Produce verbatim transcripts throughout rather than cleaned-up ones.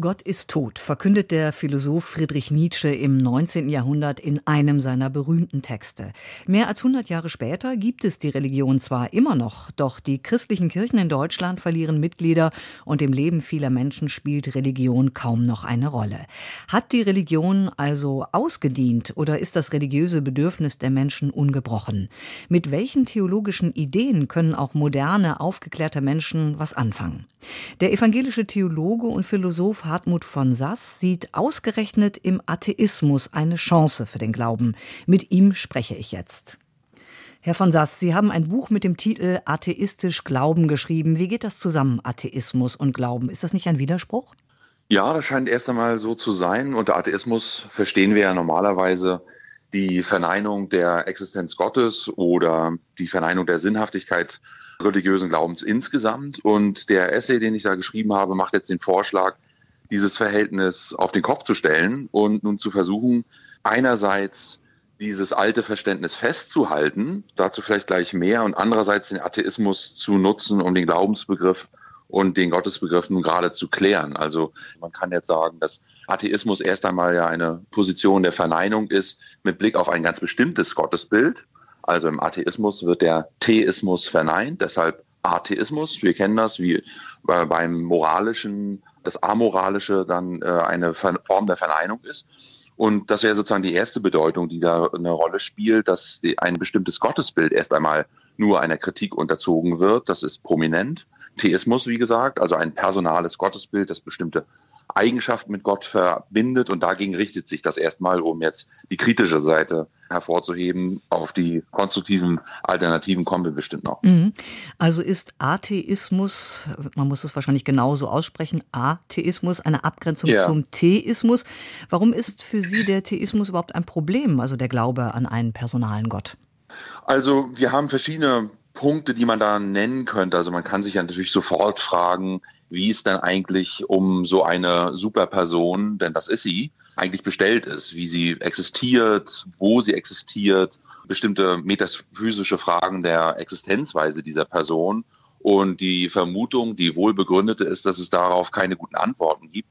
Gott ist tot, verkündet der Philosoph Friedrich Nietzsche im neunzehnten Jahrhundert in einem seiner berühmten Texte. Mehr als hundert Jahre später gibt es die Religion zwar immer noch, doch die christlichen Kirchen in Deutschland verlieren Mitglieder und im Leben vieler Menschen spielt Religion kaum noch eine Rolle. Hat die Religion also ausgedient oder ist das religiöse Bedürfnis der Menschen ungebrochen? Mit welchen theologischen Ideen können auch moderne, aufgeklärte Menschen was anfangen? Der evangelische Theologe und Philosoph Hartmut von Sass sieht ausgerechnet im Atheismus eine Chance für den Glauben. Mit ihm spreche ich jetzt. Herr von Sass, Sie haben ein Buch mit dem Titel Atheistisch glauben geschrieben. Wie geht das zusammen, Atheismus und Glauben? Ist das nicht ein Widerspruch? Ja, das scheint erst einmal so zu sein. Unter Atheismus verstehen wir ja normalerweise die Verneinung der Existenz Gottes oder die Verneinung der Sinnhaftigkeit religiösen Glaubens insgesamt. Und der Essay, den ich da geschrieben habe, macht jetzt den Vorschlag, dieses Verhältnis auf den Kopf zu stellen und nun zu versuchen, einerseits dieses alte Verständnis festzuhalten, dazu vielleicht gleich mehr, und andererseits den Atheismus zu nutzen, um den Glaubensbegriff und den Gottesbegriff nun gerade zu klären. Also man kann jetzt sagen, dass Atheismus erst einmal ja eine Position der Verneinung ist mit Blick auf ein ganz bestimmtes Gottesbild. Also im Atheismus wird der Theismus verneint, deshalb Atheismus, wir kennen das, wie beim Moralischen, das Amoralische dann eine Form der Verneinung ist. Und das wäre sozusagen die erste Bedeutung, die da eine Rolle spielt, dass ein bestimmtes Gottesbild erst einmal nur einer Kritik unterzogen wird. Das ist prominent. Theismus, wie gesagt, also ein personales Gottesbild, das bestimmte Eigenschaften mit Gott verbindet. Und dagegen richtet sich das erstmal, um jetzt die kritische Seite hervorzuheben. Auf die konstruktiven Alternativen kommen wir bestimmt noch. Also ist Atheismus, man muss es wahrscheinlich genauso aussprechen, Atheismus, eine Abgrenzung ja. zum Theismus. Warum ist für Sie der Theismus überhaupt ein Problem, also der Glaube an einen personalen Gott? Also wir haben verschiedene Punkte, die man da nennen könnte. Also man kann sich ja natürlich sofort fragen, wie es denn eigentlich um so eine Superperson, denn das ist sie, eigentlich bestellt ist, wie sie existiert, wo sie existiert, bestimmte metaphysische Fragen der Existenzweise dieser Person. Und die Vermutung, die wohlbegründete ist, dass es darauf keine guten Antworten gibt.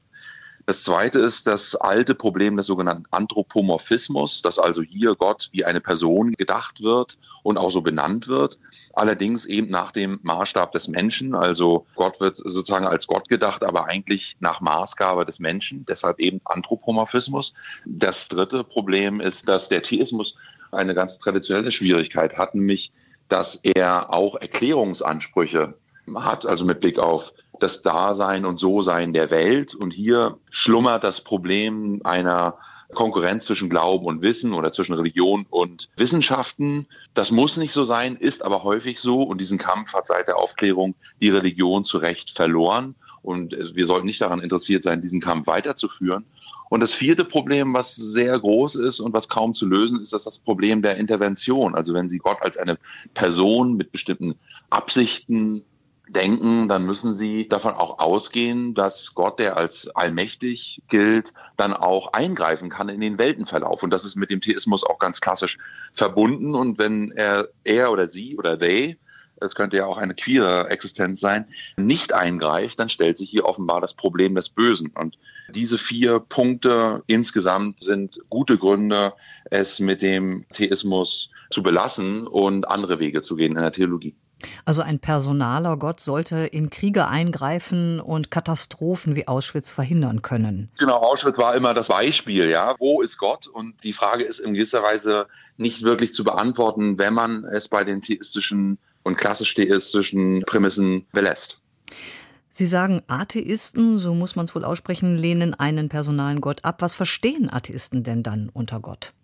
Das zweite ist das alte Problem des sogenannten Anthropomorphismus, dass also hier Gott wie eine Person gedacht wird und auch so benannt wird, allerdings eben nach dem Maßstab des Menschen. Also Gott wird sozusagen als Gott gedacht, aber eigentlich nach Maßgabe des Menschen, deshalb eben Anthropomorphismus. Das dritte Problem ist, dass der Theismus eine ganz traditionelle Schwierigkeit hat, nämlich dass er auch Erklärungsansprüche hat, also mit Blick auf das Dasein und So-Sein der Welt. Und hier schlummert das Problem einer Konkurrenz zwischen Glauben und Wissen oder zwischen Religion und Wissenschaften. Das muss nicht so sein, ist aber häufig so. Und diesen Kampf hat seit der Aufklärung die Religion zu Recht verloren. Und wir sollten nicht daran interessiert sein, diesen Kampf weiterzuführen. Und das vierte Problem, was sehr groß ist und was kaum zu lösen ist, ist das Problem der Intervention. Also wenn Sie Gott als eine Person mit bestimmten Absichten denken, dann müssen Sie davon auch ausgehen, dass Gott, der als allmächtig gilt, dann auch eingreifen kann in den Weltenverlauf. Und das ist mit dem Theismus auch ganz klassisch verbunden. Und wenn er, er oder sie oder they, es könnte ja auch eine queere Existenz sein, nicht eingreift, dann stellt sich hier offenbar das Problem des Bösen. Und diese vier Punkte insgesamt sind gute Gründe, es mit dem Theismus zu belassen und andere Wege zu gehen in der Theologie. Also ein personaler Gott sollte in Kriege eingreifen und Katastrophen wie Auschwitz verhindern können. Genau, Auschwitz war immer das Beispiel, ja. Wo ist Gott? Und die Frage ist in gewisser Weise nicht wirklich zu beantworten, wenn man es bei den theistischen und klassisch-theistischen Prämissen belässt. Sie sagen, Atheisten, so muss man es wohl aussprechen, lehnen einen personalen Gott ab. Was verstehen Atheisten denn dann unter Gott?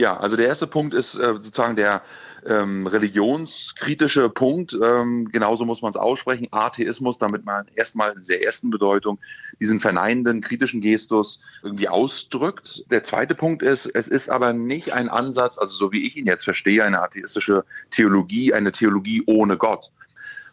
Ja, also der erste Punkt ist äh, sozusagen der ähm, religionskritische Punkt. Ähm, genauso muss man es aussprechen. Atheismus, damit man erstmal in der ersten Bedeutung diesen verneinenden, kritischen Gestus irgendwie ausdrückt. Der zweite Punkt ist, es ist aber nicht ein Ansatz, also so wie ich ihn jetzt verstehe, eine atheistische Theologie, eine Theologie ohne Gott.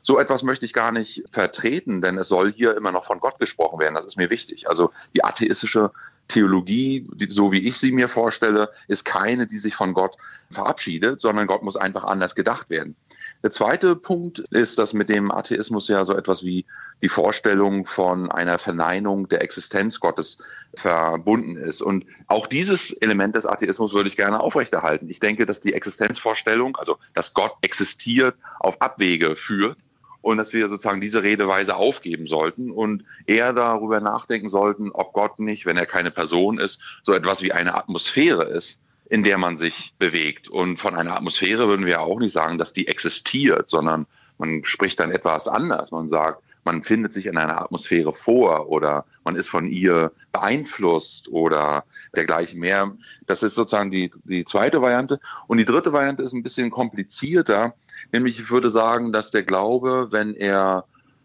So etwas möchte ich gar nicht vertreten, denn es soll hier immer noch von Gott gesprochen werden. Das ist mir wichtig. Also die atheistische Theologie, so wie ich sie mir vorstelle, ist keine, die sich von Gott verabschiedet, sondern Gott muss einfach anders gedacht werden. Der zweite Punkt ist, dass mit dem Atheismus ja so etwas wie die Vorstellung von einer Verneinung der Existenz Gottes verbunden ist. Und auch dieses Element des Atheismus würde ich gerne aufrechterhalten. Ich denke, dass die Existenzvorstellung, also dass Gott existiert, auf Abwege führt. Und dass wir sozusagen diese Redeweise aufgeben sollten und eher darüber nachdenken sollten, ob Gott nicht, wenn er keine Person ist, so etwas wie eine Atmosphäre ist, in der man sich bewegt. Und von einer Atmosphäre würden wir auch nicht sagen, dass die existiert, sondern man spricht dann etwas anders. Man sagt, man findet sich in einer Atmosphäre vor oder man ist von ihr beeinflusst oder dergleichen mehr. Das ist sozusagen die, die zweite Variante. Und die dritte Variante ist ein bisschen komplizierter. Nämlich, ich würde sagen, dass der Glaube, wenn er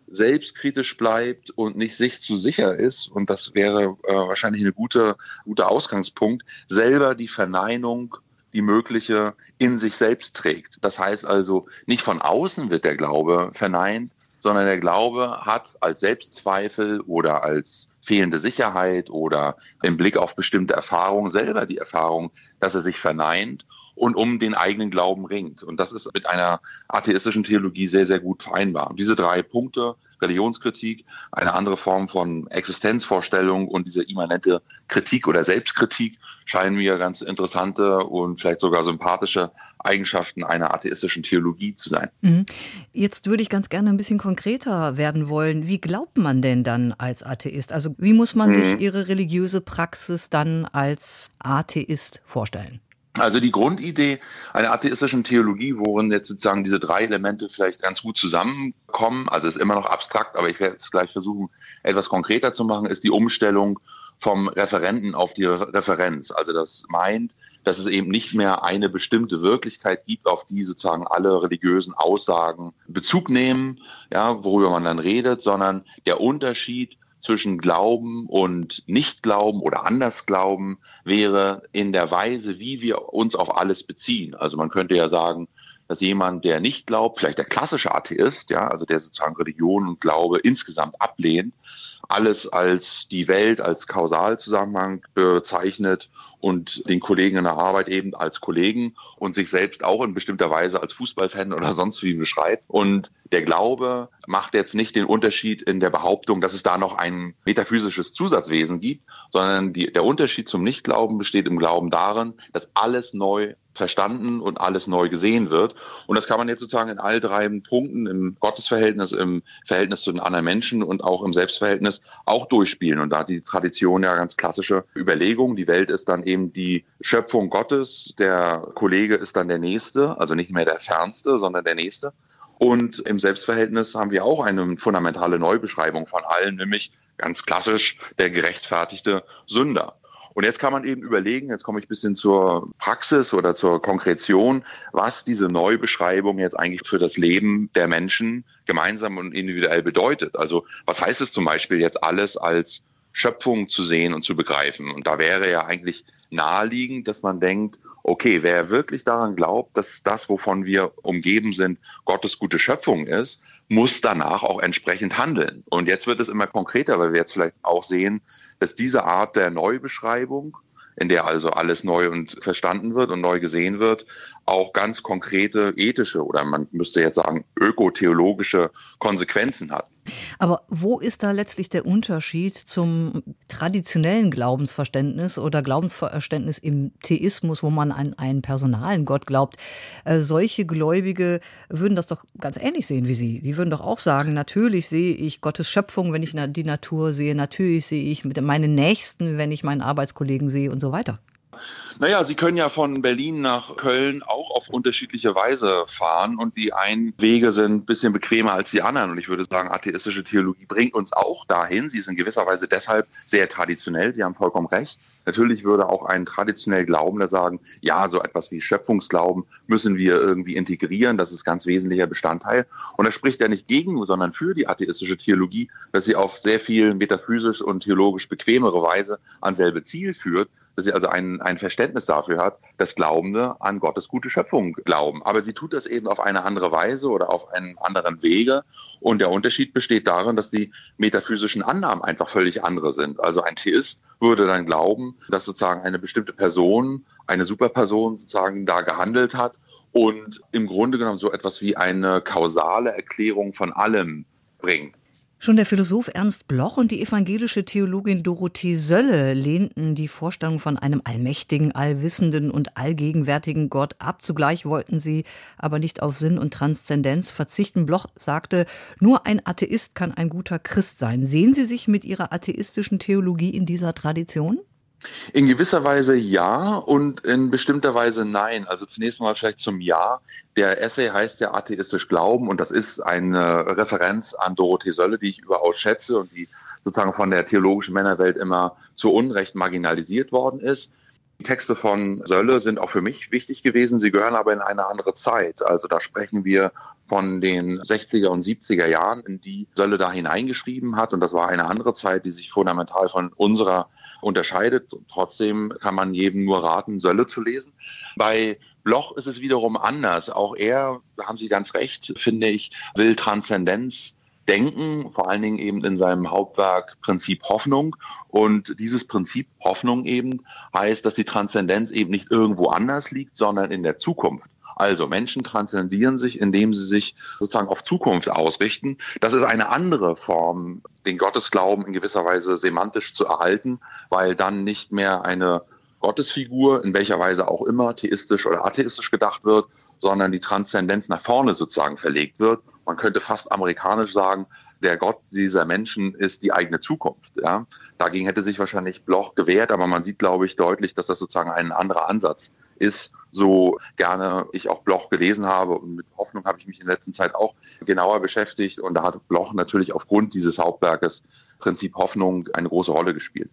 selbstkritisch bleibt und nicht sich zu sicher ist, und das wäre äh, wahrscheinlich ein guter, guter Ausgangspunkt, selber die Verneinung, die mögliche, in sich selbst trägt. Das heißt also, nicht von außen wird der Glaube verneint, sondern der Glaube hat als Selbstzweifel oder als fehlende Sicherheit oder im Blick auf bestimmte Erfahrungen selber die Erfahrung, dass er sich verneint und um den eigenen Glauben ringt. Und das ist mit einer atheistischen Theologie sehr, sehr gut vereinbar. Und diese drei Punkte, Religionskritik, eine andere Form von Existenzvorstellung und diese immanente Kritik oder Selbstkritik scheinen mir ganz interessante und vielleicht sogar sympathische Eigenschaften einer atheistischen Theologie zu sein. Jetzt würde ich ganz gerne ein bisschen konkreter werden wollen. Wie glaubt man denn dann als Atheist? Also wie muss man mhm. sich ihre religiöse Praxis dann als Atheist vorstellen? Also die Grundidee einer atheistischen Theologie, worin jetzt sozusagen diese drei Elemente vielleicht ganz gut zusammenkommen, also ist immer noch abstrakt, aber ich werde jetzt gleich versuchen, etwas konkreter zu machen, ist die Umstellung vom Referenten auf die Referenz. Also das meint, dass es eben nicht mehr eine bestimmte Wirklichkeit gibt, auf die sozusagen alle religiösen Aussagen Bezug nehmen, ja, worüber man dann redet, sondern der Unterschied zwischen Glauben und Nichtglauben oder Andersglauben wäre in der Weise, wie wir uns auf alles beziehen. Also man könnte ja sagen, dass jemand, der nicht glaubt, vielleicht der klassische Atheist, ja, also der sozusagen Religion und Glaube insgesamt ablehnt, alles als die Welt, als Kausalzusammenhang bezeichnet und den Kollegen in der Arbeit eben als Kollegen und sich selbst auch in bestimmter Weise als Fußballfan oder sonst wie beschreibt. Und der Glaube macht jetzt nicht den Unterschied in der Behauptung, dass es da noch ein metaphysisches Zusatzwesen gibt, sondern die, der Unterschied zum Nichtglauben besteht im Glauben darin, dass alles neu verstanden und alles neu gesehen wird. Und das kann man jetzt sozusagen in all drei Punkten, im Gottesverhältnis, im Verhältnis zu den anderen Menschen und auch im Selbstverhältnis auch durchspielen. Und da hat die Tradition ja ganz klassische Überlegungen. Die Welt ist dann eben die Schöpfung Gottes, der Kollege ist dann der Nächste, also nicht mehr der Fernste, sondern der Nächste. Und im Selbstverhältnis haben wir auch eine fundamentale Neubeschreibung von allen, nämlich ganz klassisch der gerechtfertigte Sünder. Und jetzt kann man eben überlegen, jetzt komme ich ein bisschen zur Praxis oder zur Konkretion, was diese Neubeschreibung jetzt eigentlich für das Leben der Menschen gemeinsam und individuell bedeutet. Also was heißt es zum Beispiel jetzt alles als Schöpfung zu sehen und zu begreifen? Und da wäre ja eigentlich naheliegend, dass man denkt, okay, wer wirklich daran glaubt, dass das, wovon wir umgeben sind, Gottes gute Schöpfung ist, muss danach auch entsprechend handeln. Und jetzt wird es immer konkreter, weil wir jetzt vielleicht auch sehen, dass diese Art der Neubeschreibung, in der also alles neu und verstanden wird und neu gesehen wird, auch ganz konkrete ethische oder man müsste jetzt sagen ökotheologische Konsequenzen hat. Aber wo ist da letztlich der Unterschied zum traditionellen Glaubensverständnis oder Glaubensverständnis im Theismus, wo man an einen personalen Gott glaubt? Äh, solche Gläubige würden das doch ganz ähnlich sehen wie Sie. Die würden doch auch sagen, natürlich sehe ich Gottes Schöpfung, wenn ich die Natur sehe, natürlich sehe ich meine Nächsten, wenn ich meinen Arbeitskollegen sehe und so weiter. Naja, Sie können ja von Berlin nach Köln auch auf unterschiedliche Weise fahren und die einen Wege sind ein bisschen bequemer als die anderen. Und ich würde sagen, atheistische Theologie bringt uns auch dahin. Sie ist in gewisser Weise deshalb sehr traditionell. Sie haben vollkommen recht. Natürlich würde auch ein traditionell Glaubender sagen, ja, so etwas wie Schöpfungsglauben müssen wir irgendwie integrieren. Das ist ganz wesentlicher Bestandteil. Und das spricht ja nicht gegen, sondern für die atheistische Theologie, dass sie auf sehr viel metaphysisch und theologisch bequemere Weise an selbe Ziel führt. dass sie also ein, ein Verständnis dafür hat, dass Glaubende an Gottes gute Schöpfung glauben. Aber sie tut das eben auf eine andere Weise oder auf einen anderen Wege. Und der Unterschied besteht darin, dass die metaphysischen Annahmen einfach völlig andere sind. Also ein Theist würde dann glauben, dass sozusagen eine bestimmte Person, eine Superperson sozusagen da gehandelt hat und im Grunde genommen so etwas wie eine kausale Erklärung von allem bringt. Schon der Philosoph Ernst Bloch und die evangelische Theologin Dorothee Sölle lehnten die Vorstellung von einem allmächtigen, allwissenden und allgegenwärtigen Gott ab. Zugleich wollten sie aber nicht auf Sinn und Transzendenz verzichten. Bloch sagte, nur ein Atheist kann ein guter Christ sein. Sehen Sie sich mit Ihrer atheistischen Theologie in dieser Tradition? In gewisser Weise ja und in bestimmter Weise nein. Also zunächst mal vielleicht zum Ja. Der Essay heißt ja Atheistisch glauben und das ist eine Referenz an Dorothee Sölle, die ich überaus schätze und die sozusagen von der theologischen Männerwelt immer zu Unrecht marginalisiert worden ist. Die Texte von Sölle sind auch für mich wichtig gewesen, sie gehören aber in eine andere Zeit. Also da sprechen wir von den sechziger und siebziger Jahren, in die Sölle da hineingeschrieben hat. Und das war eine andere Zeit, die sich fundamental von unserer unterscheidet. Trotzdem kann man jedem nur raten, Sölle zu lesen. Bei Bloch ist es wiederum anders. Auch er, da haben Sie ganz recht, finde ich, will Transzendenz denken, vor allen Dingen eben in seinem Hauptwerk Prinzip Hoffnung. Und dieses Prinzip Hoffnung eben heißt, dass die Transzendenz eben nicht irgendwo anders liegt, sondern in der Zukunft. Also Menschen transzendieren sich, indem sie sich sozusagen auf Zukunft ausrichten. Das ist eine andere Form, den Gottesglauben in gewisser Weise semantisch zu erhalten, weil dann nicht mehr eine Gottesfigur, in welcher Weise auch immer, theistisch oder atheistisch gedacht wird, sondern die Transzendenz nach vorne sozusagen verlegt wird. Man könnte fast amerikanisch sagen, der Gott dieser Menschen ist die eigene Zukunft. Ja? Dagegen hätte sich wahrscheinlich Bloch gewehrt, aber man sieht, glaube ich, deutlich, dass das sozusagen ein anderer Ansatz ist, so gerne ich auch Bloch gelesen habe. Und mit Hoffnung habe ich mich in letzter Zeit auch genauer beschäftigt. Und da hat Bloch natürlich aufgrund dieses Hauptwerkes Prinzip Hoffnung eine große Rolle gespielt.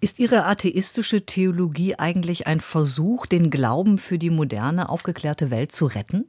Ist Ihre atheistische Theologie eigentlich ein Versuch, den Glauben für die moderne, aufgeklärte Welt zu retten?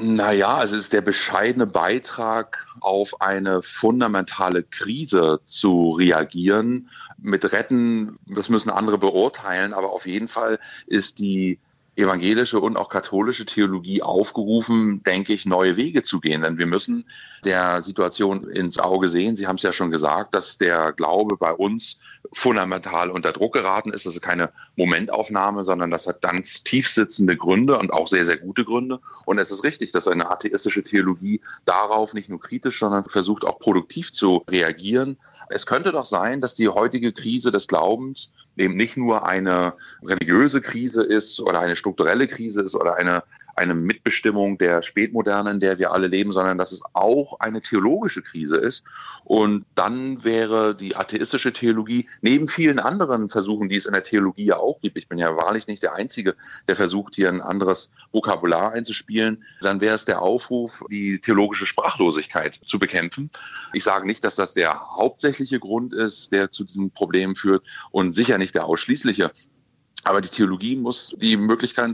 Naja, also es ist der bescheidene Beitrag, auf eine fundamentale Krise zu reagieren. Mit retten, das müssen andere beurteilen, aber auf jeden Fall ist die evangelische und auch katholische Theologie aufgerufen, denke ich, neue Wege zu gehen. Denn wir müssen der Situation ins Auge sehen. Sie haben es ja schon gesagt, dass der Glaube bei uns fundamental unter Druck geraten ist. Das ist keine Momentaufnahme, sondern das hat ganz tiefsitzende Gründe und auch sehr, sehr gute Gründe. Und es ist richtig, dass eine atheistische Theologie darauf nicht nur kritisch, sondern versucht auch produktiv zu reagieren. Es könnte doch sein, dass die heutige Krise des Glaubens eben nicht nur eine religiöse Krise ist oder eine strukturelle Krise ist oder eine, eine Mitbestimmung der Spätmoderne, in der wir alle leben, sondern dass es auch eine theologische Krise ist. Und dann wäre die atheistische Theologie neben vielen anderen Versuchen, die es in der Theologie ja auch gibt, ich bin ja wahrlich nicht der Einzige, der versucht, hier ein anderes Vokabular einzuspielen, dann wäre es der Aufruf, die theologische Sprachlosigkeit zu bekämpfen. Ich sage nicht, dass das der hauptsächliche Grund ist, der zu diesen Problemen führt und sicher nicht der ausschließliche. Aber die Theologie muss die Möglichkeiten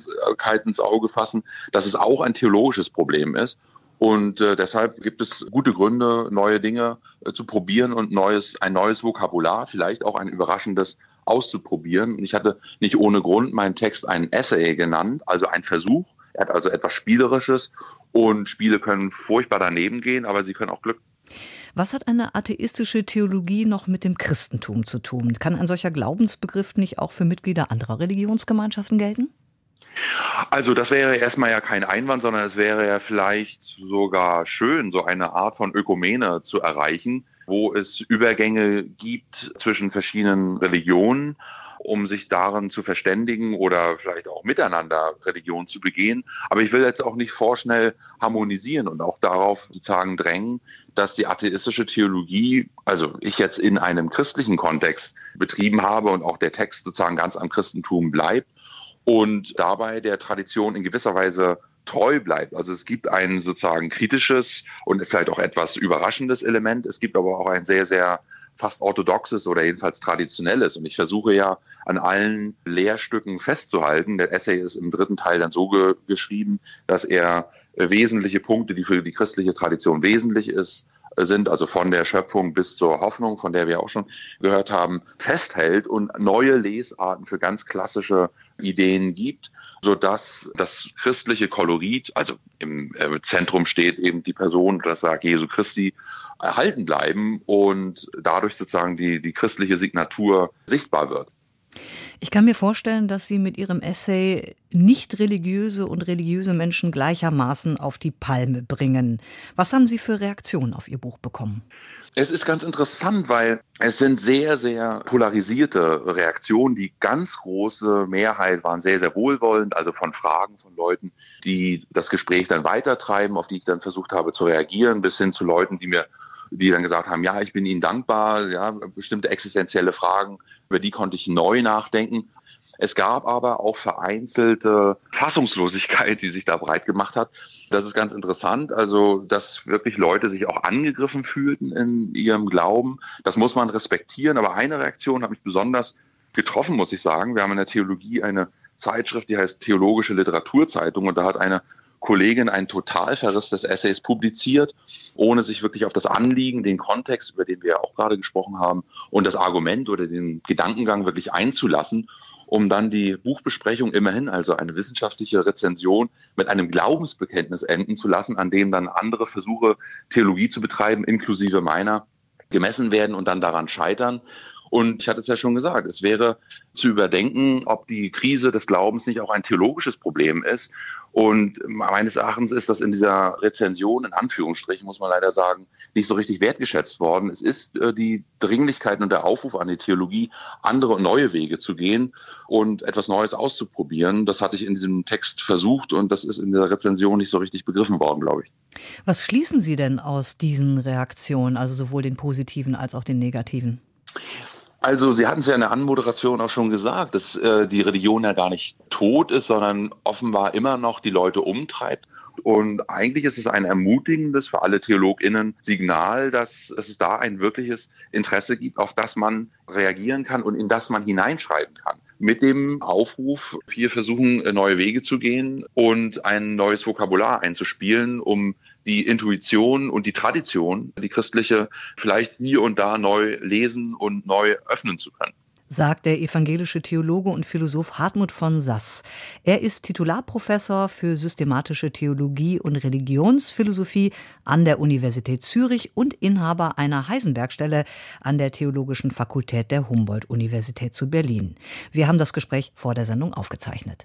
ins Auge fassen, dass es auch ein theologisches Problem ist. Und äh, deshalb gibt es gute Gründe, neue Dinge äh, zu probieren und neues, ein neues Vokabular, vielleicht auch ein überraschendes, auszuprobieren. Und ich hatte nicht ohne Grund meinen Text einen Essay genannt, also ein Versuch. Er hat also etwas Spielerisches und Spiele können furchtbar daneben gehen, aber sie können auch Glück. Was hat eine atheistische Theologie noch mit dem Christentum zu tun? Kann ein solcher Glaubensbegriff nicht auch für Mitglieder anderer Religionsgemeinschaften gelten? Also das wäre erstmal ja kein Einwand, sondern es wäre ja vielleicht sogar schön, so eine Art von Ökumene zu erreichen, wo es Übergänge gibt zwischen verschiedenen Religionen, um sich darin zu verständigen oder vielleicht auch miteinander Religion zu begehen. Aber ich will jetzt auch nicht vorschnell harmonisieren und auch darauf sozusagen drängen, dass die atheistische Theologie, also ich jetzt in einem christlichen Kontext betrieben habe und auch der Text sozusagen ganz am Christentum bleibt und dabei der Tradition in gewisser Weise treu bleibt. Also es gibt ein sozusagen kritisches und vielleicht auch etwas überraschendes Element. Es gibt aber auch ein sehr, sehr fast orthodoxes oder jedenfalls traditionelles. Und ich versuche ja an allen Lehrstücken festzuhalten. Der Essay ist im dritten Teil dann so ge- geschrieben, dass er wesentliche Punkte, die für die christliche Tradition wesentlich ist, sind, also von der Schöpfung bis zur Hoffnung, von der wir auch schon gehört haben, festhält und neue Lesarten für ganz klassische Ideen gibt, sodass das christliche Kolorit, also im Zentrum steht eben die Person, das Werk Jesu Christi, erhalten bleiben und dadurch sozusagen die, die christliche Signatur sichtbar wird. Ich kann mir vorstellen, dass Sie mit Ihrem Essay nicht religiöse und religiöse Menschen gleichermaßen auf die Palme bringen. Was haben Sie für Reaktionen auf Ihr Buch bekommen? Es ist ganz interessant, weil es sind sehr, sehr polarisierte Reaktionen. Die ganz große Mehrheit waren sehr, sehr wohlwollend, also von Fragen von Leuten, die das Gespräch dann weitertreiben, auf die ich dann versucht habe zu reagieren, bis hin zu Leuten, die mir die dann gesagt haben, ja, ich bin Ihnen dankbar, ja, bestimmte existenzielle Fragen, über die konnte ich neu nachdenken. Es gab aber auch vereinzelte Fassungslosigkeit, die sich da breit gemacht hat. Das ist ganz interessant, also dass wirklich Leute sich auch angegriffen fühlten in ihrem Glauben. Das muss man respektieren, aber eine Reaktion hat mich besonders getroffen, muss ich sagen. Wir haben in der Theologie eine Zeitschrift, die heißt Theologische Literaturzeitung, und da hat eine Kollegin einen Totalverriss des Essays publiziert, ohne sich wirklich auf das Anliegen, den Kontext, über den wir ja auch gerade gesprochen haben, und das Argument oder den Gedankengang wirklich einzulassen, um dann die Buchbesprechung immerhin, also eine wissenschaftliche Rezension, mit einem Glaubensbekenntnis enden zu lassen, an dem dann andere Versuche, Theologie zu betreiben, inklusive meiner, gemessen werden und dann daran scheitern. Und ich hatte es ja schon gesagt, es wäre zu überdenken, ob die Krise des Glaubens nicht auch ein theologisches Problem ist. Und meines Erachtens ist das in dieser Rezension, in Anführungsstrichen, muss man leider sagen, nicht so richtig wertgeschätzt worden. Es ist die Dringlichkeit und der Aufruf an die Theologie, andere und neue Wege zu gehen und etwas Neues auszuprobieren. Das hatte ich in diesem Text versucht und das ist in der Rezension nicht so richtig begriffen worden, glaube ich. Was schließen Sie denn aus diesen Reaktionen, also sowohl den positiven als auch den negativen? Also Sie hatten es ja in der Anmoderation auch schon gesagt, dass äh, die Religion ja gar nicht tot ist, sondern offenbar immer noch die Leute umtreibt. Und eigentlich ist es ein ermutigendes, für alle TheologInnen, Signal, dass es da ein wirkliches Interesse gibt, auf das man reagieren kann und in das man hineinschreiben kann. Mit dem Aufruf, hier versuchen, neue Wege zu gehen und ein neues Vokabular einzuspielen, um die Intuition und die Tradition, die christliche, vielleicht hier und da neu lesen und neu öffnen zu können. Sagt der evangelische Theologe und Philosoph Hartmut von Sass. Er ist Titularprofessor für systematische Theologie und Religionsphilosophie an der Universität Zürich und Inhaber einer Heisenberg-Stelle an der Theologischen Fakultät der Humboldt-Universität zu Berlin. Wir haben das Gespräch vor der Sendung aufgezeichnet.